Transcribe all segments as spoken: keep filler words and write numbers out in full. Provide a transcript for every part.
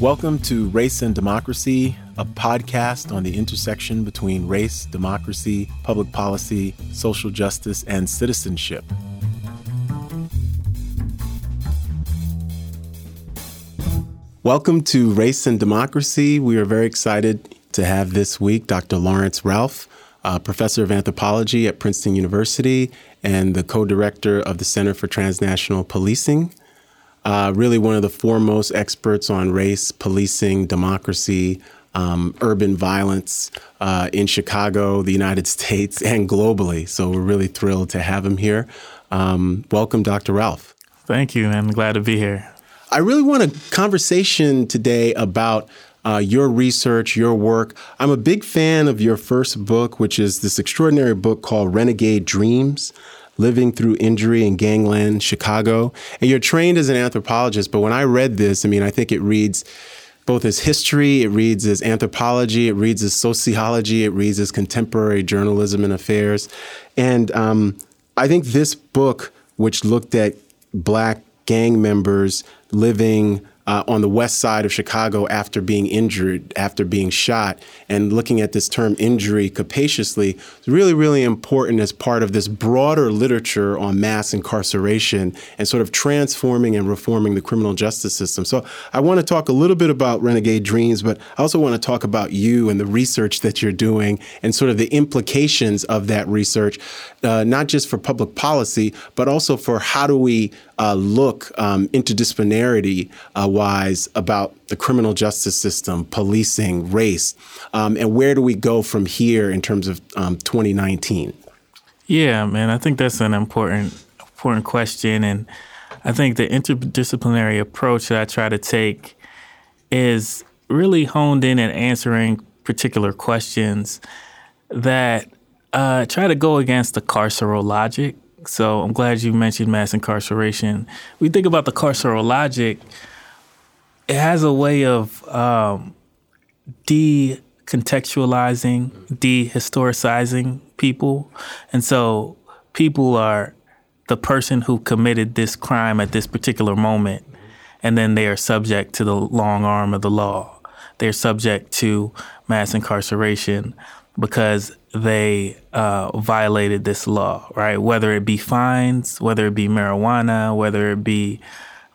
Welcome to Race and Democracy, a podcast on the intersection between race, democracy, public policy, social justice, and citizenship. Welcome to Race and Democracy. We are very excited to have this week Doctor Lawrence Ralph, uh, professor of anthropology at Princeton University and the co-director of the Center for Transnational Policing. Uh, really one of the foremost experts on race, policing, democracy, um, urban violence uh, in Chicago, the United States, and globally. So we're really thrilled to have him here. Um, welcome, Doctor Ralph. Thank you, man. Glad to be here. I really want a conversation today about uh, your research, your work. I'm a big fan of your first book, which is this extraordinary book called Renegade Dreams, Living Through Injury in Gangland, Chicago. And you're trained as an anthropologist, but when I read this, I mean, I think it reads both as history, it reads as anthropology, it reads as sociology, it reads as contemporary journalism and affairs. And um, I think this book, which looked at Black gang members living Uh, on the west side of Chicago after being injured, after being shot, and looking at this term injury capaciously, is really, really important as part of this broader literature on mass incarceration and sort of transforming and reforming the criminal justice system. So I want to talk a little bit about Renegade Dreams, but I also want to talk about you and the research that you're doing and sort of the implications of that research, uh, not just for public policy, but also for how do we uh, look um, interdisciplinarity uh, wise about the criminal justice system, policing, race, um, and where do we go from here in terms of um, twenty nineteen? Yeah, man, I think that's an important, important question. And I think the interdisciplinary approach that I try to take is really honed in at answering particular questions that uh, try to go against the carceral logic. So I'm glad you mentioned mass incarceration. We think about the carceral logic. It has a way of um, de-contextualizing, de-historicizing people. And so people are the person who committed this crime at this particular moment, and then they are subject to the long arm of the law. They're subject to mass incarceration because they uh, violated this law, right? Whether it be fines, whether it be marijuana, whether it be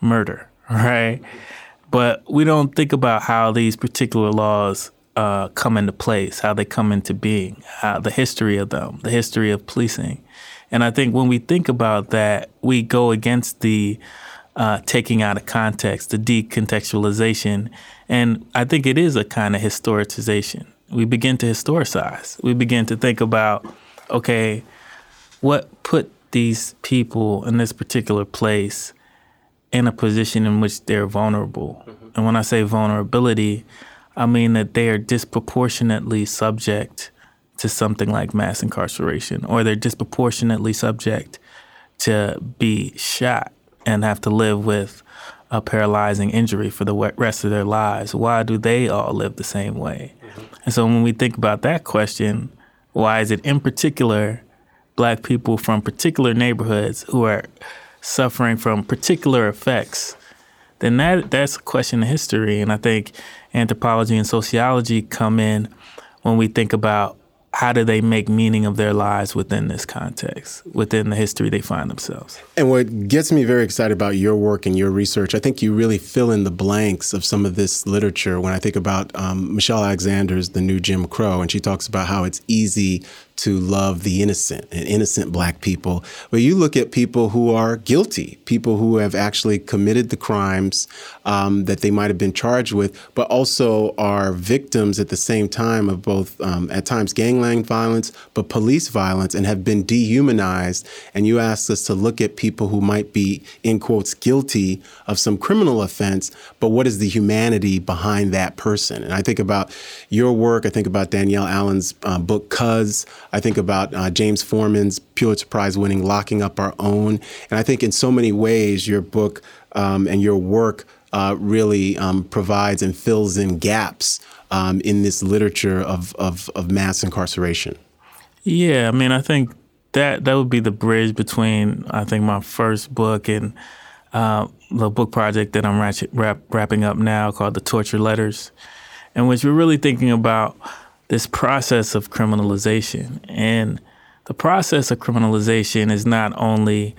murder, right? But we don't think about how these particular laws uh, come into place, how they come into being, how the history of them, the history of policing. And I think when we think about that, we go against the uh, taking out of context, the decontextualization. And I think it is a kind of historicization. We begin to historicize. We begin to think about, okay, what put these people in this particular place in a position in which they're vulnerable. Mm-hmm. And when I say vulnerability, I mean that they are disproportionately subject to something like mass incarceration, or they're disproportionately subject to be shot and have to live with a paralyzing injury for the rest of their lives. Why do they all live the same way? Mm-hmm. And so when we think about that question, why is it in particular Black people from particular neighborhoods who are suffering from particular effects, then that that's a question of history. And I think anthropology and sociology come in when we think about how do they make meaning of their lives within this context, within the history they find themselves. And what gets me very excited about your work and your research, I think you really fill in the blanks of some of this literature. When I think about um, Michelle Alexander's The New Jim Crow, and she talks about how it's easy to love the innocent and innocent Black people. But you look at people who are guilty, people who have actually committed the crimes um, that they might have been charged with, but also are victims at the same time of both, um, at times, gangland violence, but police violence, and have been dehumanized. And you asked us to look at people who might be, in quotes, guilty of some criminal offense, but what is the humanity behind that person? And I think about your work, I think about Danielle Allen's uh, book, Cuz. I think about uh, James Forman's Pulitzer Prize winning Locking Up Our Own. And I think in so many ways, your book um, and your work uh, really um, provides and fills in gaps um, in this literature of, of, of mass incarceration. Yeah, I mean, I think that that would be the bridge between, I think, my first book and uh, the book project that I'm ratchet, wrap, wrapping up now called The Torture Letters, in which we're really thinking about this process of criminalization. And the process of criminalization is not only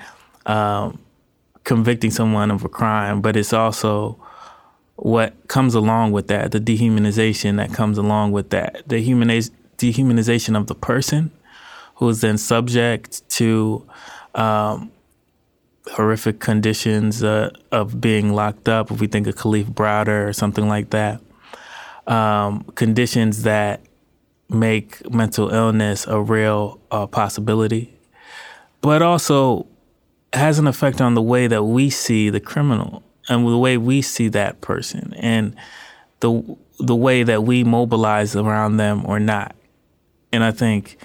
um, convicting someone of a crime, but it's also what comes along with that, the dehumanization that comes along with that, the humaniz- dehumanization of the person who is then subject to um, horrific conditions uh, of being locked up. If we think of Kalief Browder or something like that, um, conditions that make mental illness a real uh, possibility, but also has an effect on the way that we see the criminal and the way we see that person and the the way that we mobilize around them or not. And I think,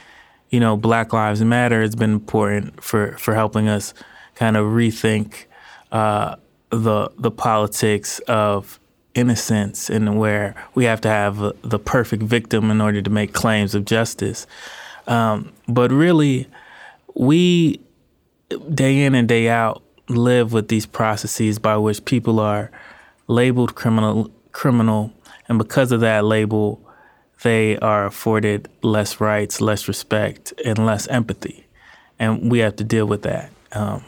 you know, Black Lives Matter has been important for, for helping us kind of rethink uh, the the politics of innocence, and where we have to have a, the perfect victim in order to make claims of justice. Um, but really, we day in and day out live with these processes by which people are labeled criminal, criminal, and because of that label, they are afforded less rights, less respect, and less empathy. And we have to deal with that. Um,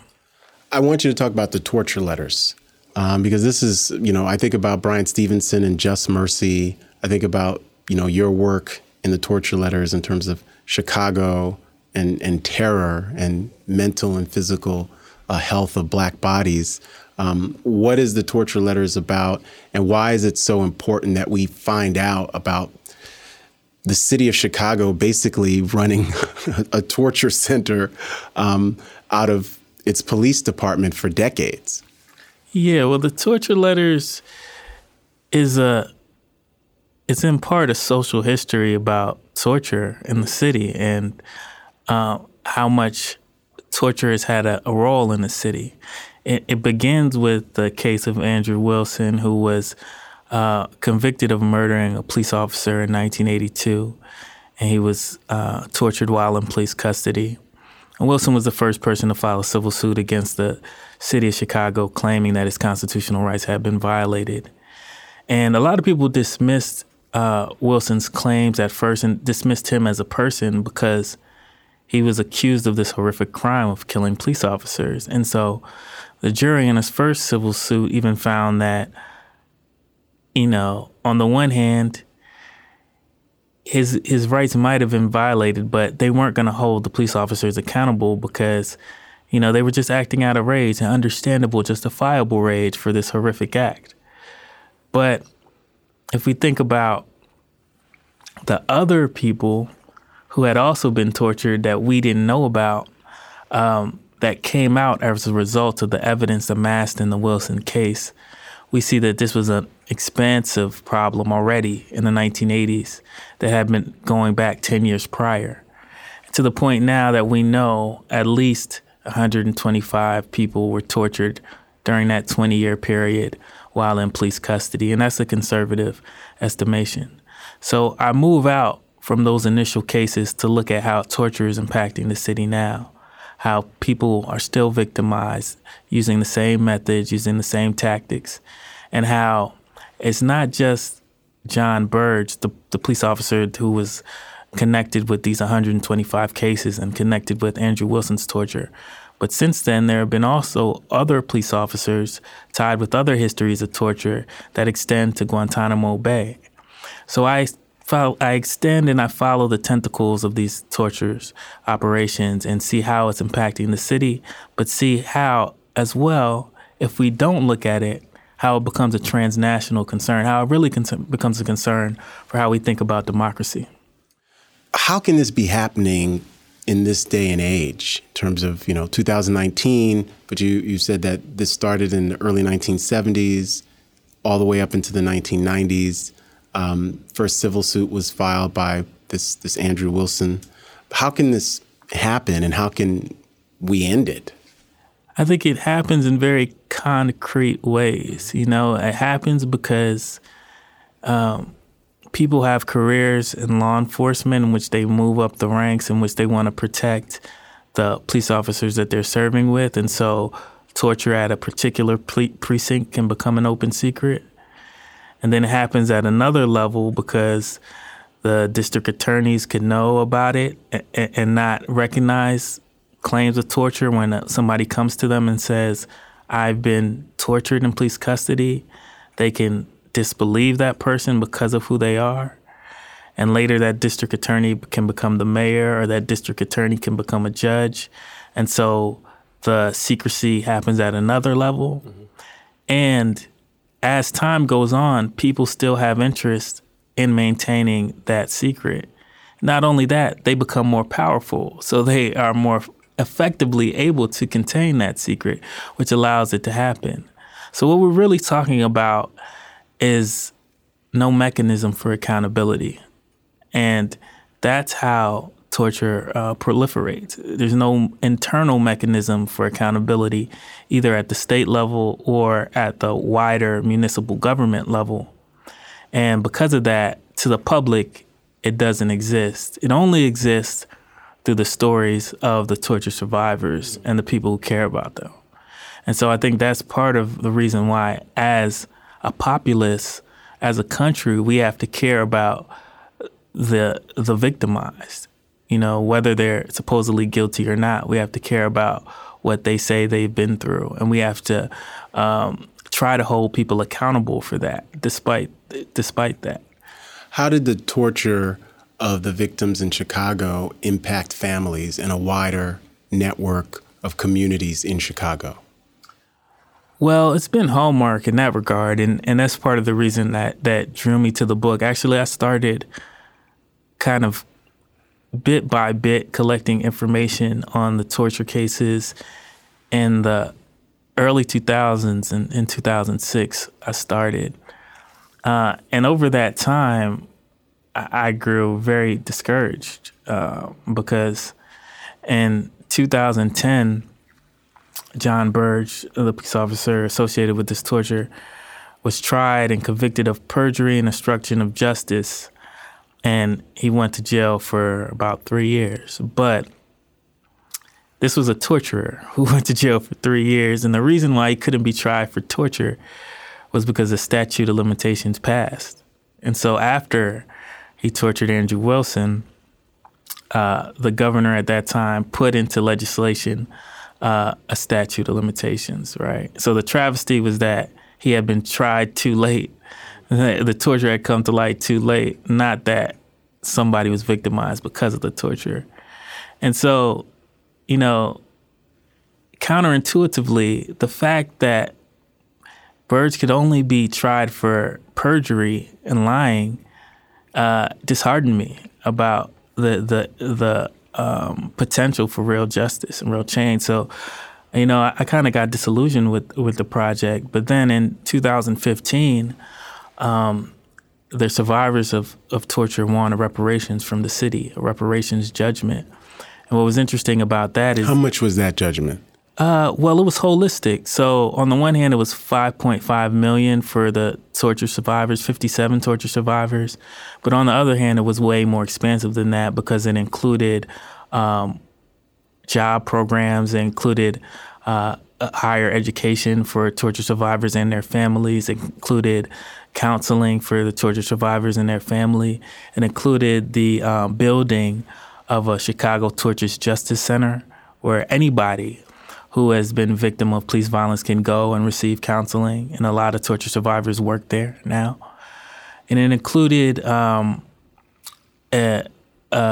I want you to talk about The Torture Letters, um, because this is, you know, I think about Bryan Stevenson and Just Mercy. I think about, you know, your work in The Torture Letters in terms of Chicago and, and terror and mental and physical uh, health of Black bodies. Um, what is The Torture Letters about, and why is it so important that we find out about the city of Chicago basically running a torture center um, out of its police department for decades? Yeah, well, The Torture Letters is a, it's in part a social history about torture in the city and uh, how much torture has had a, a role in the city. It, it begins with the case of Andrew Wilson, who was Uh, convicted of murdering a police officer in nineteen eighty-two, and he was uh, tortured while in police custody. And Wilson was the first person to file a civil suit against the city of Chicago, claiming that his constitutional rights had been violated. And a lot of people dismissed uh, Wilson's claims at first and dismissed him as a person because he was accused of this horrific crime of killing police officers. And so the jury in his first civil suit even found that, you know, on the one hand, his his rights might have been violated, but they weren't going to hold the police officers accountable because, you know, they were just acting out of rage, an understandable, justifiable rage for this horrific act. But if we think about the other people who had also been tortured that we didn't know about, um, that came out as a result of the evidence amassed in the Wilson case, we see that this was an expansive problem already in the nineteen eighties that had been going back ten years prior, to the point now that we know at least one hundred twenty-five people were tortured during that twenty-year period while in police custody, and that's a conservative estimation. So I move out from those initial cases to look at how torture is impacting the city now, how people are still victimized using the same methods, using the same tactics, and how it's not just John Burge, the, the police officer who was connected with these one hundred twenty-five cases and connected with Andrew Wilson's torture. But since then, there have been also other police officers tied with other histories of torture that extend to Guantanamo Bay. So I I extend and I follow the tentacles of these torture operations and see how it's impacting the city, but see how, as well, if we don't look at it, how it becomes a transnational concern, how it really con- becomes a concern for how we think about democracy. How can this be happening in this day and age, in terms of, you know, two thousand nineteen, but you, you said that this started in the early nineteen seventies, all the way up into the nineteen nineties. Um, first civil suit was filed by this, this Andrew Wilson. How can this happen, and how can we end it? I think it happens in very concrete ways. You know, it happens because um, people have careers in law enforcement in which they move up the ranks, in which they want to protect the police officers that they're serving with. And so torture at a particular pre- precinct can become an open secret. And then it happens at another level because the district attorneys can know about it and, and not recognize claims of torture when somebody comes to them and says, I've been tortured in police custody. They can disbelieve that person because of who they are. And later that district attorney can become the mayor, or that district attorney can become a judge. And so the secrecy happens at another level. Mm-hmm. And as time goes on, people still have interest in maintaining that secret. Not only that, they become more powerful. So they are more effectively able to contain that secret, which allows it to happen. So what we're really talking about is no mechanism for accountability. And that's how torture uh, proliferates. There's no internal mechanism for accountability, either at the state level or at the wider municipal government level. And because of that, to the public, it doesn't exist. It only exists through the stories of the torture survivors and the people who care about them. And so I think that's part of the reason why, as a populace, as a country, we have to care about the the victimized. You know, whether they're supposedly guilty or not, we have to care about what they say they've been through. And we have to um, try to hold people accountable for that, despite despite that. How did the torture of the victims in Chicago impact families and a wider network of communities in Chicago? Well, it's been hallmark in that regard, and, and that's part of the reason that, that drew me to the book. Actually, I started kind of bit by bit collecting information on the torture cases in the early two thousands, and in two thousand six I started. Uh, and over that time, I, I grew very discouraged uh, because in two thousand ten, John Burge, the police officer associated with this torture, was tried and convicted of perjury and obstruction of justice, and he went to jail for about three years. But this was a torturer who went to jail for three years, and the reason why he couldn't be tried for torture was because the statute of limitations passed. And so after he tortured Andrew Wilson, uh, the governor at that time put into legislation Uh, a statute of limitations, right? So the travesty was that he had been tried too late. The torture had come to light too late, not that somebody was victimized because of the torture. And so, you know, counterintuitively, the fact that Burge could only be tried for perjury and lying uh, disheartened me about the the the Um, potential for real justice and real change. So, you know, I, I kind of got disillusioned with, with the project. But then in two thousand fifteen, um, the survivors of, of torture wanted reparations from the city, a reparations judgment. And what was interesting about that is— How much was that judgment? Uh, well, it was holistic. So on the one hand, it was five point five million dollars for the torture survivors, fifty-seven torture survivors. But on the other hand, it was way more expansive than that because it included um, job programs, it included uh, higher education for torture survivors and their families, it included counseling for the torture survivors and their family, it included the uh, building of a Chicago Torture Justice Center where anybody who has been victim of police violence can go and receive counseling, and a lot of torture survivors work there now. And it included um, a, a,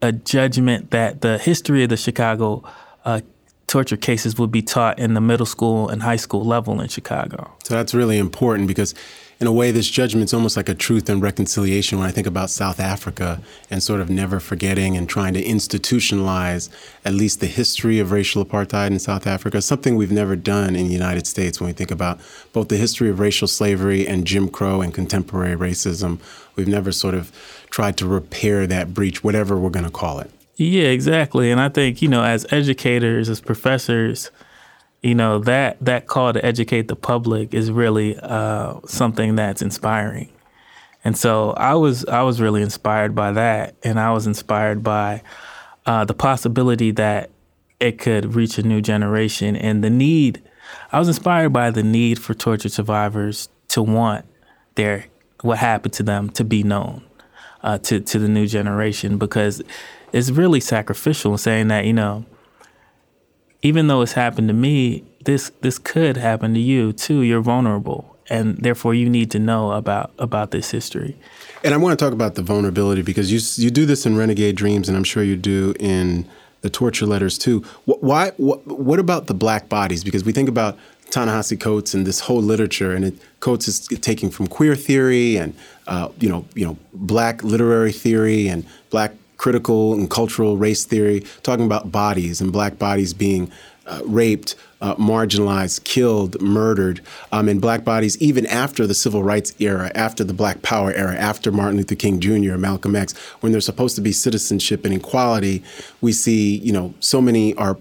a judgment that the history of the Chicago uh, torture cases would be taught in the middle school and high school level in Chicago. So that's really important because in a way this judgment's almost like a truth and reconciliation when I think about South Africa and sort of never forgetting and trying to institutionalize at least the history of racial apartheid in South Africa, something we've never done in the United States when we think about both the history of racial slavery and Jim Crow and contemporary racism. We've never sort of tried to repair that breach, whatever we're going to call it. Yeah, exactly. And I think, you know, as educators, as professors, you know, that that call to educate the public is really uh, something that's inspiring. And so I was I was really inspired by that. And I was inspired by uh, the possibility that it could reach a new generation. And the need, I was inspired by the need for tortured survivors to want their, what happened to them to be known uh, to, to the new generation, because it's really sacrificial, saying that, you know, even though it's happened to me, this this could happen to you too. You're vulnerable, and therefore you need to know about about this history. And I want to talk about the vulnerability, because you you do this in Renegade Dreams, and I'm sure you do in The Torture Letters too. Why? What, what about the Black bodies? Because we think about Ta-Nehisi Coates and this whole literature, and it, Coates is taking from queer theory and uh, you know you know Black literary theory and Black critical and cultural race theory, talking about bodies and Black bodies being Uh, raped, uh, marginalized, killed, murdered, um, and Black bodies, even after the Civil Rights era, after the Black Power era, after Martin Luther King Junior, Malcolm X, when there's supposed to be citizenship and equality, we see, you know, so many are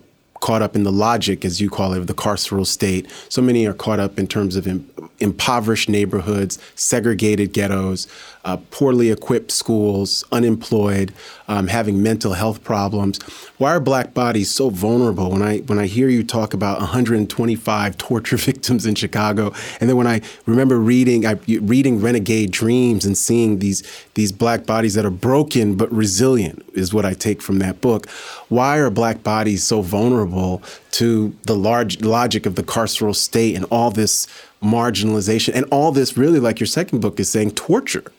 caught up in the logic, as you call it, of the carceral state. So many are caught up in terms of im- impoverished neighborhoods, segregated ghettos, uh, poorly equipped schools, unemployed, um, having mental health problems. Why are Black bodies so vulnerable? When I when I hear you talk about one hundred twenty-five torture victims in Chicago, and then when I remember reading I, reading Renegade Dreams and seeing these these Black bodies that are broken but resilient, is what I take from that book. Why are Black bodies so vulnerable to the large logic of the carceral state and all this marginalization and all this, really, like your second book is saying, torture?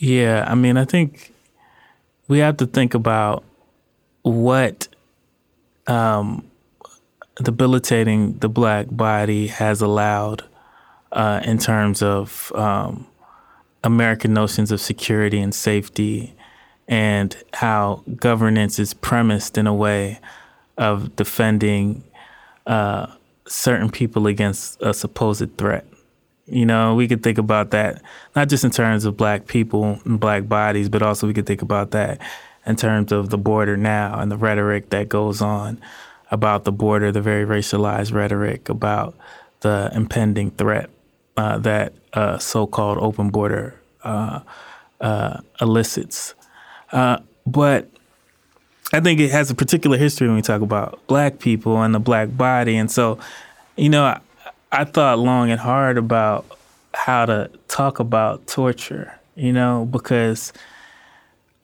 Yeah, I mean, I think we have to think about what um, debilitating the Black body has allowed uh, in terms of um, American notions of security and safety, and how governance is premised in a way of defending uh, certain people against a supposed threat. You know, we could think about that, not just in terms of Black people and Black bodies, but also we could think about that in terms of the border now and the rhetoric that goes on about the border, the very racialized rhetoric about the impending threat uh, that uh, so-called open border uh, uh, elicits. Uh, but I think it has a particular history when we talk about Black people and the Black body. And so, you know, I, I thought long and hard about how to talk about torture, you know, because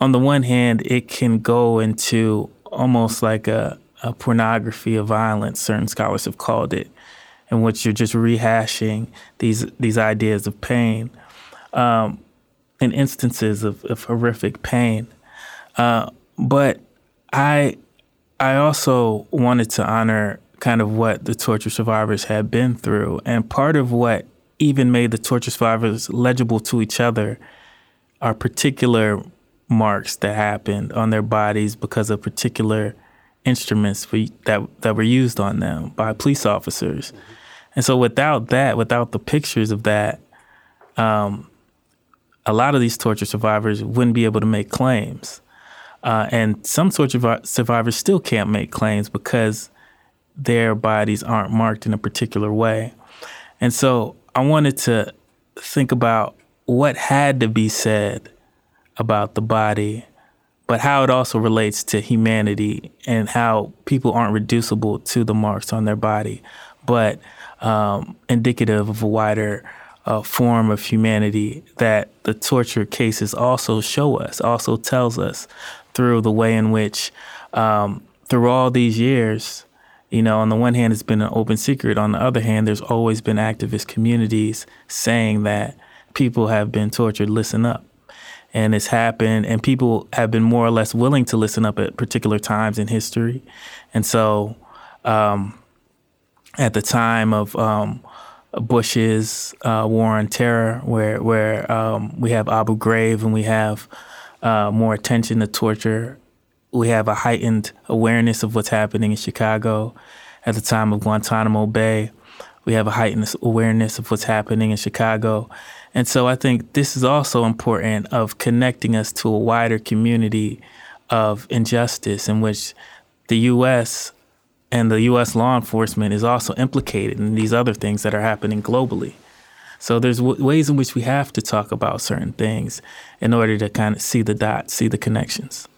on the one hand, it can go into almost like a, a pornography of violence, certain scholars have called it, in which you're just rehashing these these ideas of pain um, and instances of, of horrific pain. Uh, but I I also wanted to honor kind of what the torture survivors had been through. And part of what even made the torture survivors legible to each other are particular marks that happened on their bodies because of particular instruments for, that, that were used on them by police officers. And so without that, without the pictures of that, um, a lot of these torture survivors wouldn't be able to make claims. Uh, and some torture survivors still can't make claims because their bodies aren't marked in a particular way. And so I wanted to think about what had to be said about the body, but how it also relates to humanity and how people aren't reducible to the marks on their body, but um, indicative of a wider uh, form of humanity that the torture cases also show us, also tells us, through the way in which, um, through all these years, you know, on the one hand, it's been an open secret. On the other hand, there's always been activist communities saying that people have been tortured, listen up. And it's happened, and people have been more or less willing to listen up at particular times in history. And so um, at the time of um, Bush's uh, war on terror, where, where um, we have Abu Ghraib and we have Uh, more attention to torture. We have a heightened awareness of what's happening in Chicago. At the time of Guantanamo Bay, we have a heightened awareness of what's happening in Chicago. And so I think this is also important of connecting us to a wider community of injustice in which the U S and the U S law enforcement is also implicated in these other things that are happening globally. So there's w- ways in which we have to talk about certain things in order to kind of see the dots, see the connections.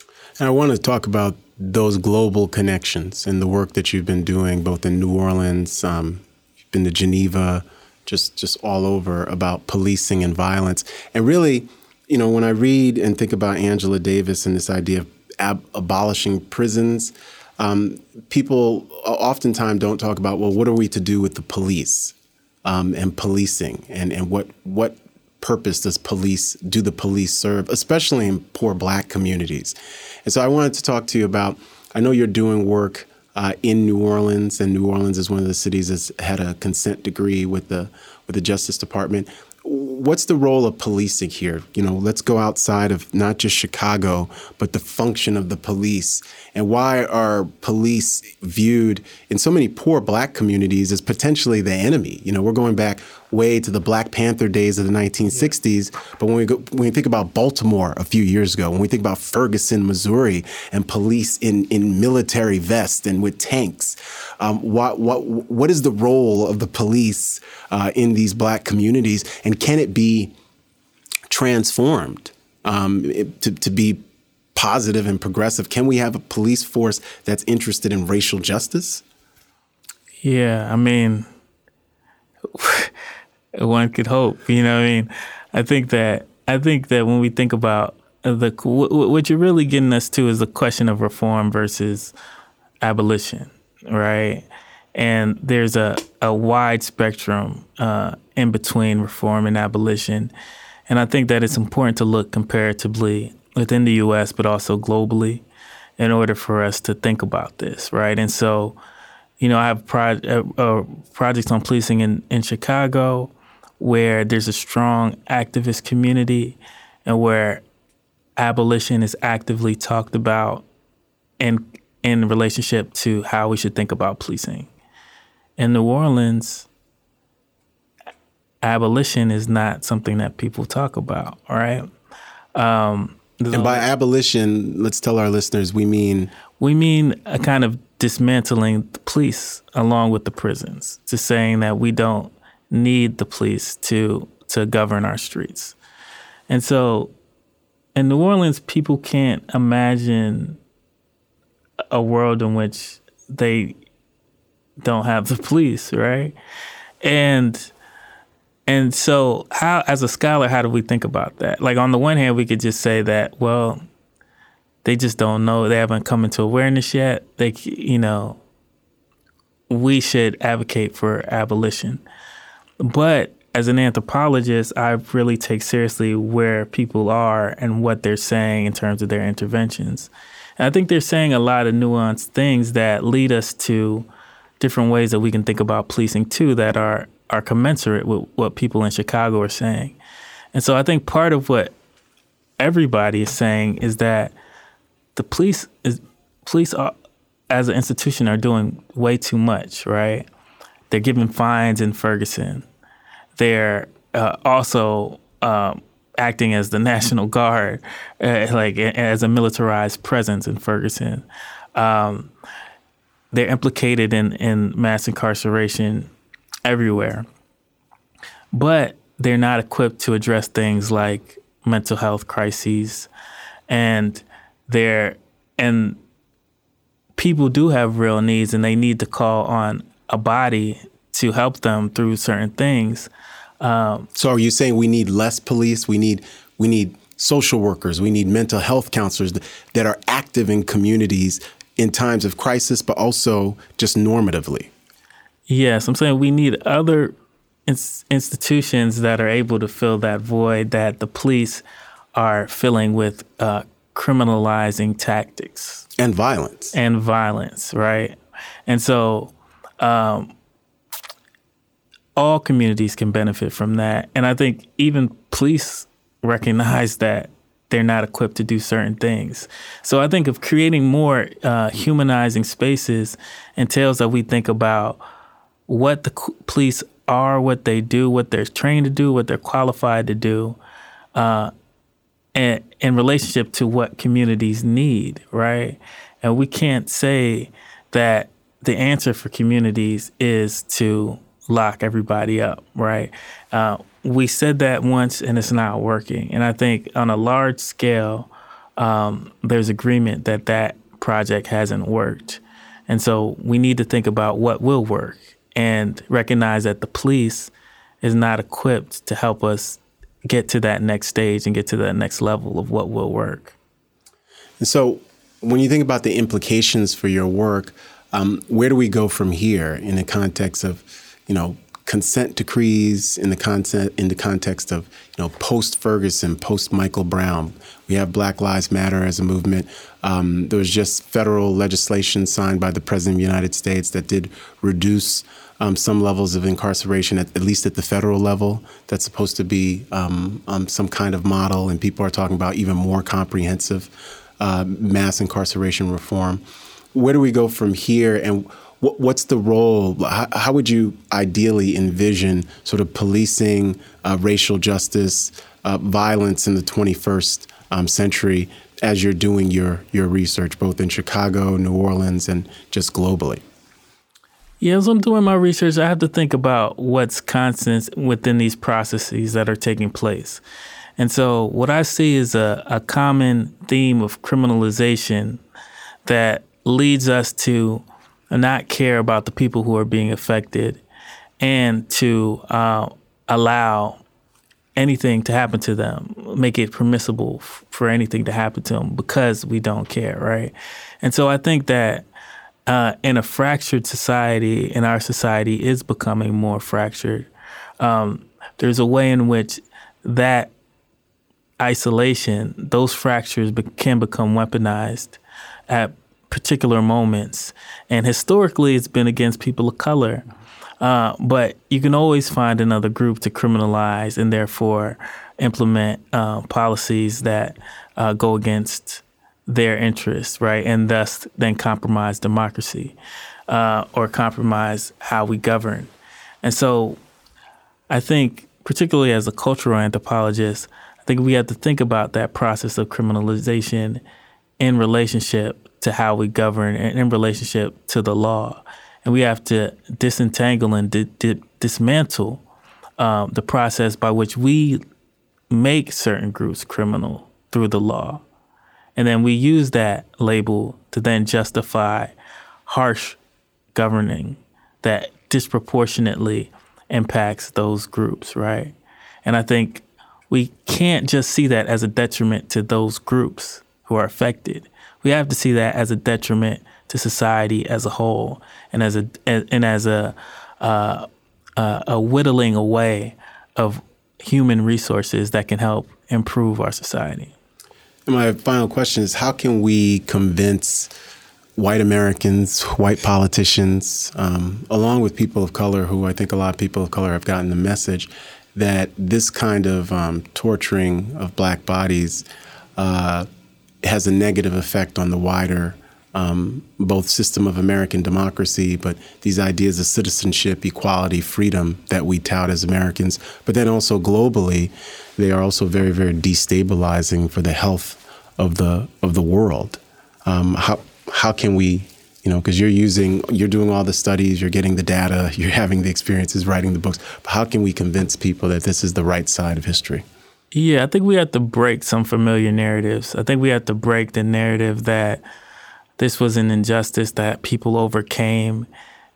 And I want to talk about those global connections and the work that you've been doing both in New Orleans, um, you've been to Geneva, just just all over about policing and violence. And really, you know, when I read and think about Angela Davis and this idea of ab- abolishing prisons, um, people oftentimes don't talk about, well, what are we to do with the police um, and policing and, and what what purpose does police, do the police serve, especially in poor Black communities? And so I wanted to talk to you about, I know you're doing work uh, in New Orleans, and New Orleans is one of the cities that's had a consent decree with the with the Justice Department. What's the role of policing here? You know, let's go outside of not just Chicago, but the function of the police, and why are police viewed in so many poor Black communities as potentially the enemy? You know, we're going back way to the Black Panther days of the nineteen sixties. But when we go, when we think about Baltimore a few years ago, when we think about Ferguson, Missouri, and police in, in military vests and with tanks, um, what what what is the role of the police uh, in these Black communities, and can it be transformed um, to to be positive and progressive? Can we have a police force that's interested in racial justice? Yeah, I mean, one could hope, you know what I mean? I think that I think that when we think about the what you're really getting us to is the question of reform versus abolition, right? And there's a, a wide spectrum uh, in between reform and abolition. And I think that it's important to look comparatively within the U S, but also globally in order for us to think about this, right? And so, you know, I have pro- uh, projects on policing in, in Chicago where there's a strong activist community and where abolition is actively talked about in, in relationship to how we should think about policing. In New Orleans, abolition is not something that people talk about, all right? Um, and by abolition, let's tell our listeners, we mean... We mean a kind of dismantling the police along with the prisons, to saying that we don't need the police to to govern our streets. And so in New Orleans, people can't imagine a world in which they don't have the police, right? And and so how, as a scholar, how do we think about that? Like, on the one hand, we could just say that, well, they just don't know. They haven't come into awareness yet. They, you know, we should advocate for abolition. But as an anthropologist, I really take seriously where people are and what they're saying in terms of their interventions. And I think they're saying a lot of nuanced things that lead us to different ways that we can think about policing, too, that are, are commensurate with what people in Chicago are saying. And so I think part of what everybody is saying is that the police is police are, as an institution, are doing way too much, right? They're giving fines in Ferguson. They're uh, also um, acting as the National Guard, uh, like as a militarized presence in Ferguson. Um, they're implicated in, in mass incarceration everywhere, but they're not equipped to address things like mental health crises, and There and people do have real needs, and they need to call on a body to help them through certain things. Um, so, are you saying we need less police? We need we need social workers. We need mental health counselors th- that are active in communities in times of crisis, but also just normatively. Yes, I'm saying we need other ins- institutions that are able to fill that void that the police are filling with uh, criminalizing tactics. And violence. And violence, right? And so um, all communities can benefit from that. And I think even police recognize that they're not equipped to do certain things. So I think of creating more uh, humanizing spaces entails that we think about what the police are, what they do, what they're trained to do, what they're qualified to do, uh, and in relationship to what communities need, right? And we can't say that the answer for communities is to lock everybody up, right? Uh, we said that once and it's not working. And I think on a large scale, um, there's agreement that that project hasn't worked. And so we need to think about what will work and recognize that the police is not equipped to help us get to that next stage and get to that next level of what will work. And so when you think about the implications for your work, um, where do we go from here in the context of, you know, consent decrees, in the concept, in the context of, you know, post-Ferguson, post-Michael Brown? We have Black Lives Matter as a movement. Um, there was just federal legislation signed by the President of the United States that did reduce um, some levels of incarceration, at, at least at the federal level. That's supposed to be um, um, some kind of model, and people are talking about even more comprehensive uh, mass incarceration reform. Where do we go from here, and what's the role? How would you ideally envision sort of policing, uh, racial justice, uh, violence in the twenty-first um, century as you're doing your your research, both in Chicago, New Orleans, and just globally? Yeah, as I'm doing my research, I have to think about what's constant within these processes that are taking place. And so what I see is a, a common theme of criminalization that leads us to not care about the people who are being affected and to uh, allow anything to happen to them, make it permissible f- for anything to happen to them because we don't care, right? And so I think that uh, in a fractured society, and our society is becoming more fractured, um, there's a way in which that isolation, those fractures be- can become weaponized at particular moments. And historically, it's been against people of color. Uh, but you can always find another group to criminalize and therefore implement uh, policies that uh, go against their interests, right? And thus then compromise democracy uh, or compromise how we govern. And so I think, particularly as a cultural anthropologist, I think we have to think about that process of criminalization in relationship to how we govern and in relationship to the law. And we have to disentangle and di- di- dismantle um, the process by which we make certain groups criminal through the law. And then we use that label to then justify harsh governing that disproportionately impacts those groups, right? And I think we can't just see that as a detriment to those groups who are affected. We have to see that as a detriment to society as a whole, and as a and as a uh, uh, a whittling away of human resources that can help improve our society. And my final question is: how can we convince white Americans, white politicians, um, along with people of color, who I think a lot of people of color have gotten the message that this kind of um, torturing of black bodies Uh, has a negative effect on the wider um, both system of American democracy, but these ideas of citizenship, equality, freedom that we tout as Americans, but then also globally, they are also very, very destabilizing for the health of the of the world. Um, how how can we, you know, because you're using, you're doing all the studies, you're getting the data, you're having the experiences, writing the books, but how can we convince people that this is the right side of history? Yeah, I think we have to break some familiar narratives. I think we have to break the narrative that this was an injustice that people overcame,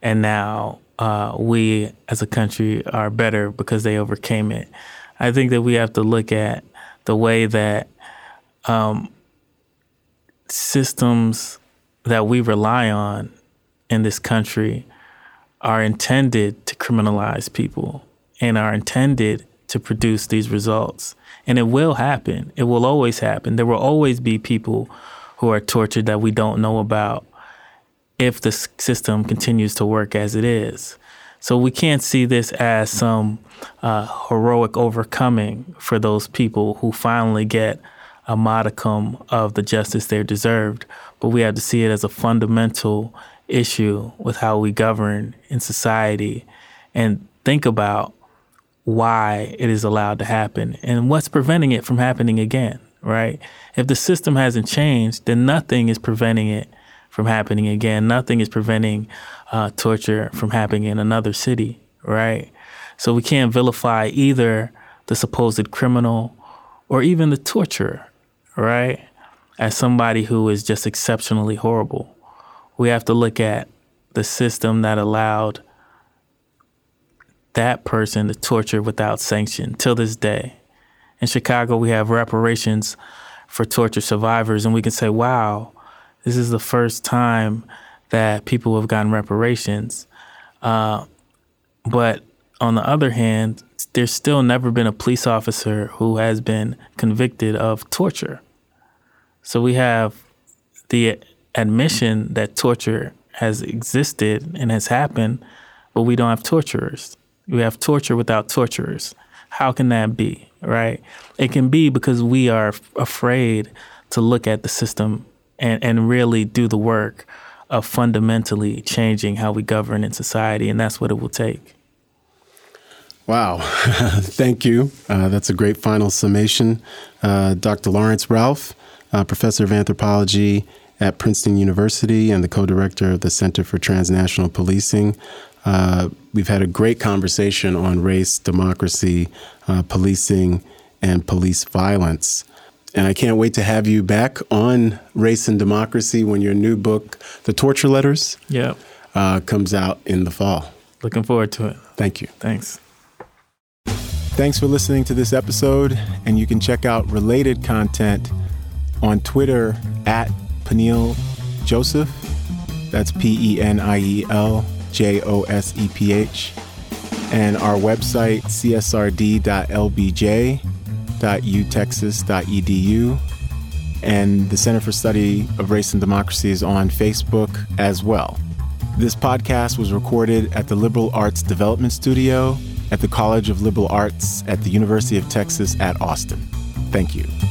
and now uh, we as a country are better because they overcame it. I think that we have to look at the way that um, systems that we rely on in this country are intended to criminalize people and are intended to produce these results. And it will happen. It will always happen. There will always be people who are tortured that we don't know about if the system continues to work as it is. So we can't see this as some uh, heroic overcoming for those people who finally get a modicum of the justice they deserved. But we have to see it as a fundamental issue with how we govern in society and think about why it is allowed to happen and what's preventing it from happening again, right? If the system hasn't changed, then nothing is preventing it from happening again. Nothing is preventing uh, torture from happening in another city, right? So we can't vilify either the supposed criminal or even the torturer, right? as somebody who is just exceptionally horrible. We have to look at the system that allowed that person to torture without sanction till this day. In Chicago, we have reparations for torture survivors, and we can say, wow, this is the first time that people have gotten reparations. Uh, but on the other hand, there's still never been a police officer who has been convicted of torture. So we have the admission that torture has existed and has happened, but we don't have torturers. We have torture without torturers. How can that be, right? It can be because we are afraid to look at the system and, and really do the work of fundamentally changing how we govern in society, and that's what it will take. Wow. Thank you. Uh, that's a great final summation. Uh, Doctor Lawrence Ralph, uh, professor of anthropology at Princeton University and the co-director of the Center for Transnational Policing. Uh, we've had a great conversation on race, democracy, uh, policing, and police violence. And I can't wait to have you back on race and democracy when your new book, The Torture Letters, yeah. uh, comes out in the fall. Looking forward to it. Thank you. Thanks. Thanks for listening to this episode. And you can check out related content on Twitter at Peniel Joseph. That's P E N I E L J O S E P H. And our website, C S R D dot L B J dot U Texas dot E D U. And the Center for Study of Race and Democracy is on Facebook as well. This podcast was recorded at the Liberal Arts Development Studio at the College of Liberal Arts at the University of Texas at Austin. Thank you.